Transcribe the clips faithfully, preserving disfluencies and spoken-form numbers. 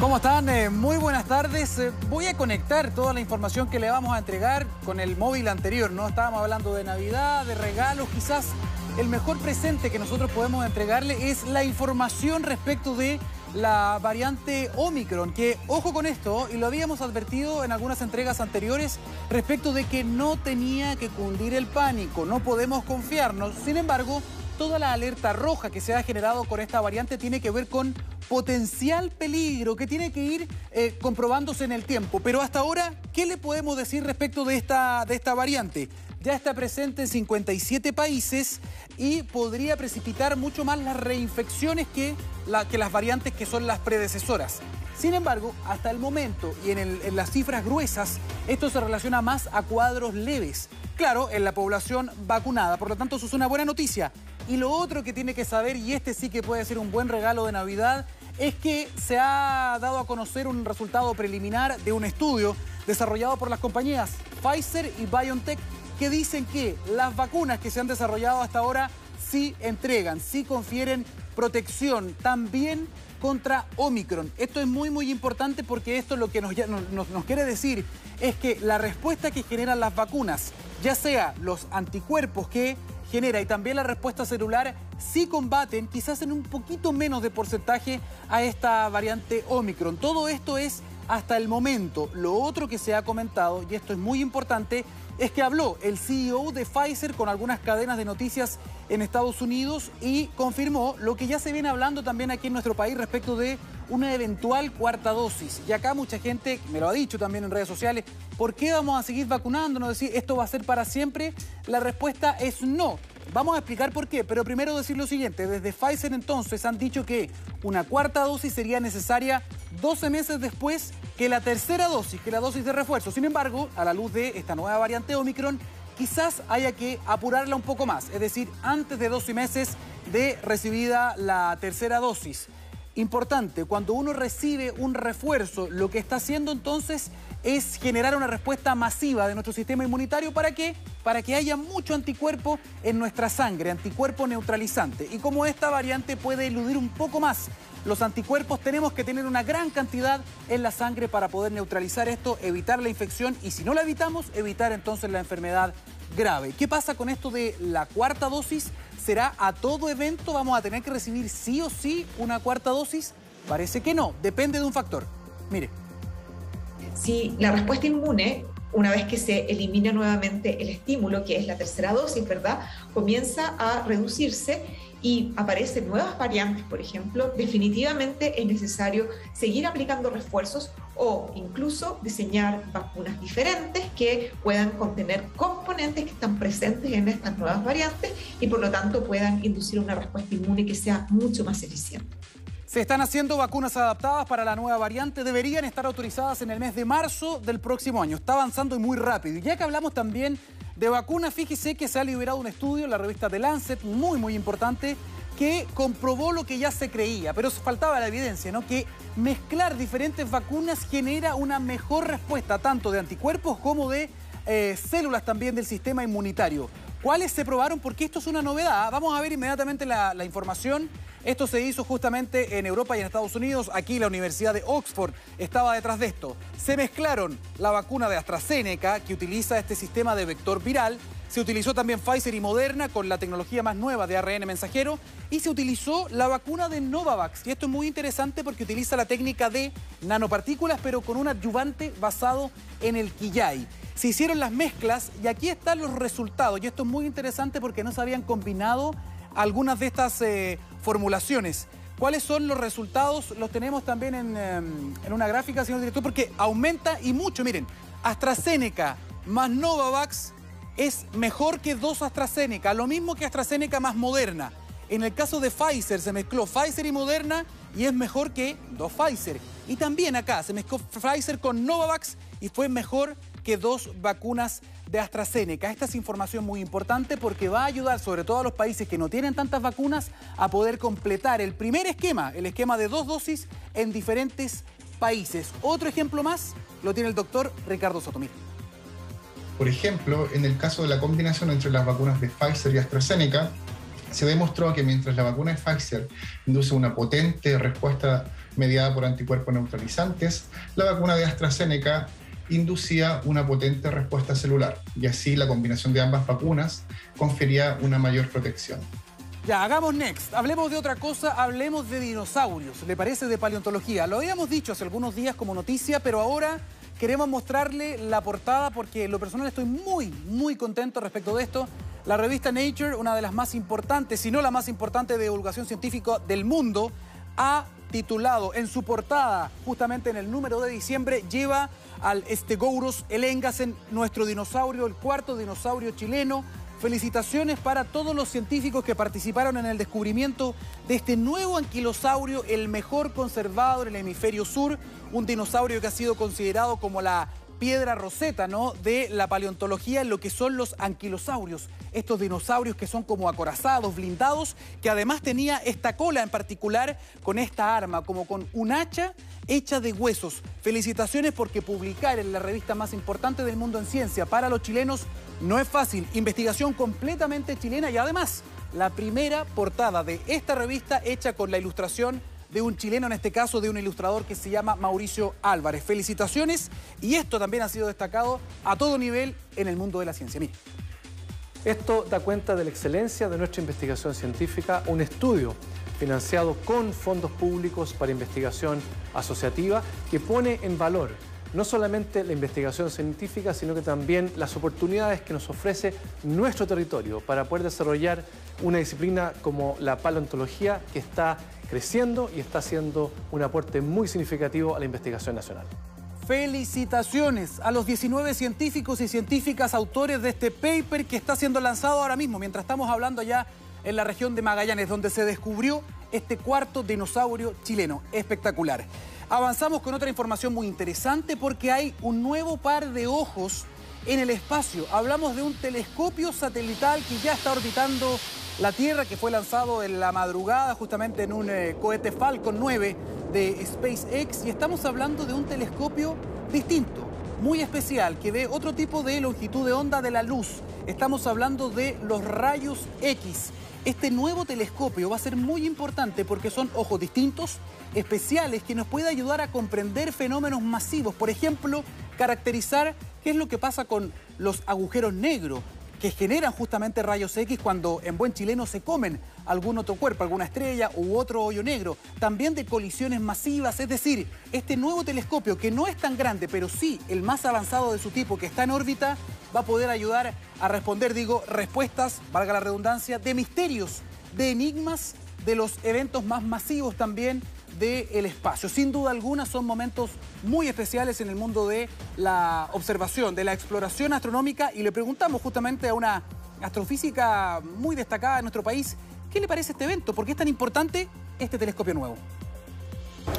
¿Cómo están? Eh, muy buenas tardes. Eh, voy a conectar toda la información que le vamos a entregar con el móvil anterior, ¿no? Estábamos hablando de Navidad, de regalos. Quizás el mejor presente que nosotros podemos entregarle es la información respecto de la variante Omicron, que, ojo con esto, y lo habíamos advertido en algunas entregas anteriores, respecto de que no tenía que cundir el pánico, no podemos confiarnos. Sin embargo, toda la alerta roja que se ha generado con esta variante tiene que ver con potencial peligro que tiene que ir eh, comprobándose en el tiempo. Pero hasta ahora, ¿qué le podemos decir respecto de esta, de esta variante? Ya está presente en cincuenta y siete países y podría precipitar mucho más las reinfecciones que, la, que las variantes que son las predecesoras. Sin embargo, hasta el momento y en, el, en las cifras gruesas, esto se relaciona más a cuadros leves. Claro, en la población vacunada, por lo tanto eso es una buena noticia. Y lo otro que tiene que saber, y este sí que puede ser un buen regalo de Navidad, es que se ha dado a conocer un resultado preliminar de un estudio desarrollado por las compañías Pfizer y BioNTech, que dicen que las vacunas que se han desarrollado hasta ahora sí entregan, sí confieren protección también contra Omicron. Esto es muy, muy importante porque esto lo que nos, nos, nos quiere decir es que la respuesta que generan las vacunas, ya sea los anticuerpos que genera y también la respuesta celular, sí combaten, quizás en un poquito menos de porcentaje, a esta variante Omicron. Todo esto es hasta el momento. Lo otro que se ha comentado, y esto es muy importante, es que habló el C E O de Pfizer con algunas cadenas de noticias en Estados Unidos y confirmó lo que ya se viene hablando también aquí en nuestro país respecto de una eventual cuarta dosis. Y acá mucha gente me lo ha dicho también en redes sociales, ¿por qué vamos a seguir vacunándonos? Decir, ¿esto va a ser para siempre? La respuesta es no. Vamos a explicar por qué, pero primero decir lo siguiente. Desde Pfizer entonces han dicho que una cuarta dosis sería necesaria doce meses después que la tercera dosis, que la dosis de refuerzo. Sin embargo, a la luz de esta nueva variante Omicron, quizás haya que apurarla un poco más, es decir, antes de doce meses de recibida la tercera dosis. Importante, cuando uno recibe un refuerzo, lo que está haciendo entonces es generar una respuesta masiva de nuestro sistema inmunitario. ¿Para qué? Para que haya mucho anticuerpo en nuestra sangre, anticuerpo neutralizante. Y como esta variante puede eludir un poco más los anticuerpos, tenemos que tener una gran cantidad en la sangre para poder neutralizar esto, evitar la infección y, si no la evitamos, evitar entonces la enfermedad grave. ¿Qué pasa con esto de la cuarta dosis? ¿Será a todo evento? ¿Vamos a tener que recibir sí o sí una cuarta dosis? Parece que no, depende de un factor. Mire. Si la respuesta inmune, una vez que se elimina nuevamente el estímulo, que es la tercera dosis, ¿verdad?, comienza a reducirse y aparecen nuevas variantes, por ejemplo, definitivamente es necesario seguir aplicando refuerzos o incluso diseñar vacunas diferentes que puedan contener componentes que están presentes en estas nuevas variantes y por lo tanto puedan inducir una respuesta inmune que sea mucho más eficiente. Se están haciendo vacunas adaptadas para la nueva variante. Deberían estar autorizadas en el mes de marzo del próximo año. Está avanzando y muy rápido. Y ya que hablamos también de vacunas, fíjese que se ha liberado un estudio en la revista The Lancet, muy, muy importante, que comprobó lo que ya se creía, pero faltaba la evidencia, ¿no? Que mezclar diferentes vacunas genera una mejor respuesta, tanto de anticuerpos como de eh, células también del sistema inmunitario. ¿Cuáles se probaron? Porque esto es una novedad. Vamos a ver inmediatamente la, la información. Esto se hizo justamente en Europa y en Estados Unidos. Aquí la Universidad de Oxford estaba detrás de esto. Se mezclaron la vacuna de AstraZeneca, que utiliza este sistema de vector viral. Se utilizó también Pfizer y Moderna con la tecnología más nueva de A R N mensajero. Y se utilizó la vacuna de Novavax. Y esto es muy interesante porque utiliza la técnica de nanopartículas, pero con un adyuvante basado en el quillay. Se hicieron las mezclas y aquí están los resultados. Y esto es muy interesante porque no se habían combinado algunas de estas eh, formulaciones. ¿Cuáles son los resultados? Los tenemos también en, eh, en una gráfica, señor director, porque aumenta y mucho. Miren, AstraZeneca más Novavax es mejor que dos AstraZeneca, lo mismo que AstraZeneca más Moderna. En el caso de Pfizer, se mezcló Pfizer y Moderna y es mejor que dos Pfizer. Y también acá se mezcló Pfizer con Novavax y fue mejor que dos vacunas de AstraZeneca. Esta es información muy importante porque va a ayudar sobre todo a los países que no tienen tantas vacunas a poder completar el primer esquema, el esquema de dos dosis en diferentes países. Otro ejemplo más lo tiene el doctor Ricardo Sotomir. Por ejemplo, en el caso de la combinación entre las vacunas de Pfizer y AstraZeneca, se demostró que mientras la vacuna de Pfizer induce una potente respuesta mediada por anticuerpos neutralizantes, la vacuna de AstraZeneca inducía una potente respuesta celular, y así la combinación de ambas vacunas confería una mayor protección. Ya, hagamos next. Hablemos de otra cosa, hablemos de dinosaurios. ¿Le parece? De paleontología. Lo habíamos dicho hace algunos días como noticia, pero ahora queremos mostrarle la portada porque en lo personal estoy muy, muy contento respecto de esto. La revista Nature, una de las más importantes, si no la más importante de divulgación científica del mundo, ha titulado en su portada, justamente en el número de diciembre, lleva al Stegouros elengassen, nuestro dinosaurio, el cuarto dinosaurio chileno. Felicitaciones para todos los científicos que participaron en el descubrimiento de este nuevo anquilosaurio, el mejor conservado en el hemisferio sur, un dinosaurio que ha sido considerado como la piedra Rosetta, ¿no?, de la paleontología, en lo que son los anquilosaurios, estos dinosaurios que son como acorazados, blindados, que además tenía esta cola en particular con esta arma, como con un hacha hecha de huesos. Felicitaciones, porque publicar en la revista más importante del mundo en ciencia para los chilenos no es fácil. Investigación completamente chilena y además la primera portada de esta revista hecha con la ilustración de un chileno, en este caso de un ilustrador que se llama Mauricio Álvarez. Felicitaciones, y esto también ha sido destacado a todo nivel en el mundo de la ciencia. Mire. Esto da cuenta de la excelencia de nuestra investigación científica, un estudio financiado con fondos públicos para investigación asociativa que pone en valor no solamente la investigación científica, sino que también las oportunidades que nos ofrece nuestro territorio para poder desarrollar una disciplina como la paleontología, que está creciendo y está haciendo un aporte muy significativo a la investigación nacional. Felicitaciones a los diecinueve científicos y científicas autores de este paper que está siendo lanzado ahora mismo, mientras estamos hablando allá en la región de Magallanes, donde se descubrió este cuarto dinosaurio chileno. Espectacular. Avanzamos con otra información muy interesante porque hay un nuevo par de ojos en el espacio. Hablamos de un telescopio satelital que ya está orbitando la Tierra, que fue lanzado en la madrugada justamente en un eh, cohete Falcon nueve de SpaceX, y estamos hablando de un telescopio distinto, muy especial, que ve otro tipo de longitud de onda de la luz. Estamos hablando de los rayos X. Este nuevo telescopio va a ser muy importante porque son ojos distintos, especiales, que nos puede ayudar a comprender fenómenos masivos. Por ejemplo, caracterizar qué es lo que pasa con los agujeros negros, que generan justamente rayos X cuando en buen chileno se comen algún otro cuerpo, alguna estrella u otro hoyo negro. También de colisiones masivas, es decir, este nuevo telescopio, que no es tan grande, pero sí el más avanzado de su tipo que está en órbita, va a poder ayudar a responder, digo, respuestas, valga la redundancia, de misterios, de enigmas, de los eventos más masivos también del espacio. Sin duda alguna son momentos muy especiales en el mundo de la observación, de la exploración astronómica, y le preguntamos justamente a una astrofísica muy destacada de nuestro país, ¿qué le parece este evento? ¿Por qué es tan importante este telescopio nuevo?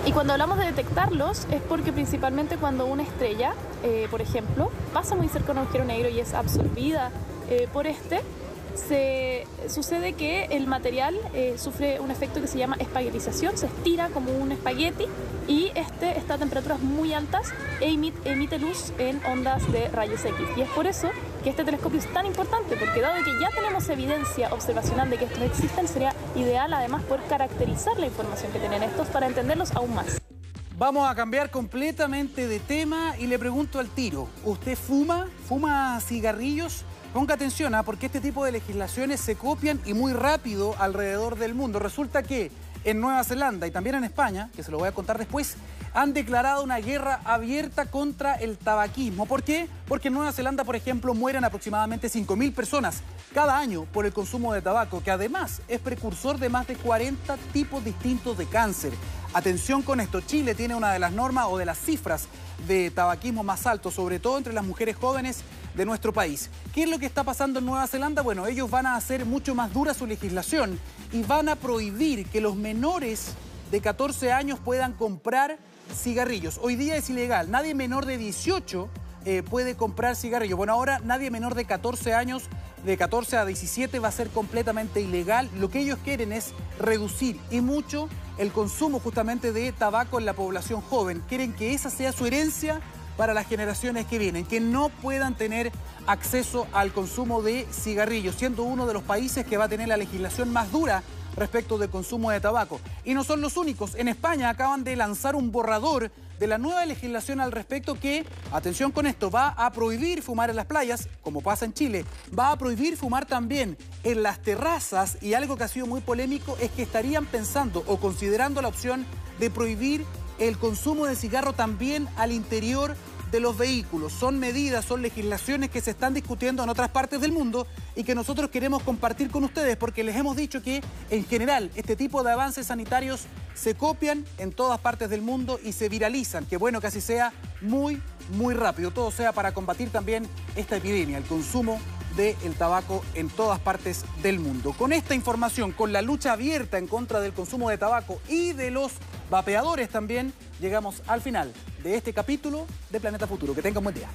Y cuando hablamos de detectarlos es porque principalmente cuando una estrella, eh, por ejemplo, pasa muy cerca a un agujero negro y es absorbida eh, por este, Se, sucede que el material eh, sufre un efecto que se llama espaguetización, se estira como un espagueti, y este está a temperaturas muy altas e emite, emite luz en ondas de rayos X. Y es por eso que este telescopio es tan importante, porque dado que ya tenemos evidencia observacional de que estos existen, sería ideal además poder caracterizar la información que tienen estos para entenderlos aún más. Vamos a cambiar completamente de tema y le pregunto al tiro, ¿usted fuma? ¿Fuma cigarrillos? Ponga atención, ¿ah? Porque este tipo de legislaciones se copian y muy rápido alrededor del mundo. Resulta que en Nueva Zelanda y también en España, que se lo voy a contar después, han declarado una guerra abierta contra el tabaquismo. ¿Por qué? Porque en Nueva Zelanda, por ejemplo, mueren aproximadamente cinco mil personas cada año por el consumo de tabaco, que además es precursor de más de cuarenta tipos distintos de cáncer. Atención con esto, Chile tiene una de las normas o de las cifras de tabaquismo más alto, sobre todo entre las mujeres jóvenes de nuestro país. ¿Qué es lo que está pasando en Nueva Zelanda? Bueno, ellos van a hacer mucho más dura su legislación y van a prohibir que los menores de catorce años puedan comprar cigarrillos. Hoy día es ilegal, nadie menor de dieciocho eh, puede comprar cigarrillos. Bueno, ahora nadie menor de catorce años, de catorce a diecisiete, va a ser completamente ilegal. Lo que ellos quieren es reducir y mucho el consumo justamente de tabaco en la población joven. Quieren que esa sea su herencia para las generaciones que vienen, que no puedan tener acceso al consumo de cigarrillos, siendo uno de los países que va a tener la legislación más dura respecto del consumo de tabaco. Y no son los únicos. En España acaban de lanzar un borrador de la nueva legislación al respecto que, atención con esto, va a prohibir fumar en las playas, como pasa en Chile, va a prohibir fumar también en las terrazas, y algo que ha sido muy polémico es que estarían pensando o considerando la opción de prohibir el consumo de cigarro también al interior de los vehículos. Son medidas, son legislaciones que se están discutiendo en otras partes del mundo y que nosotros queremos compartir con ustedes, porque les hemos dicho que en general este tipo de avances sanitarios se copian en todas partes del mundo y se viralizan. Qué bueno que así sea, muy, muy rápido. Todo sea para combatir también esta epidemia, el consumo del tabaco en todas partes del mundo. Con esta información, con la lucha abierta en contra del consumo de tabaco y de los vapeadores también, llegamos al final de este capítulo de Planeta Futuro. Que tengan buen día.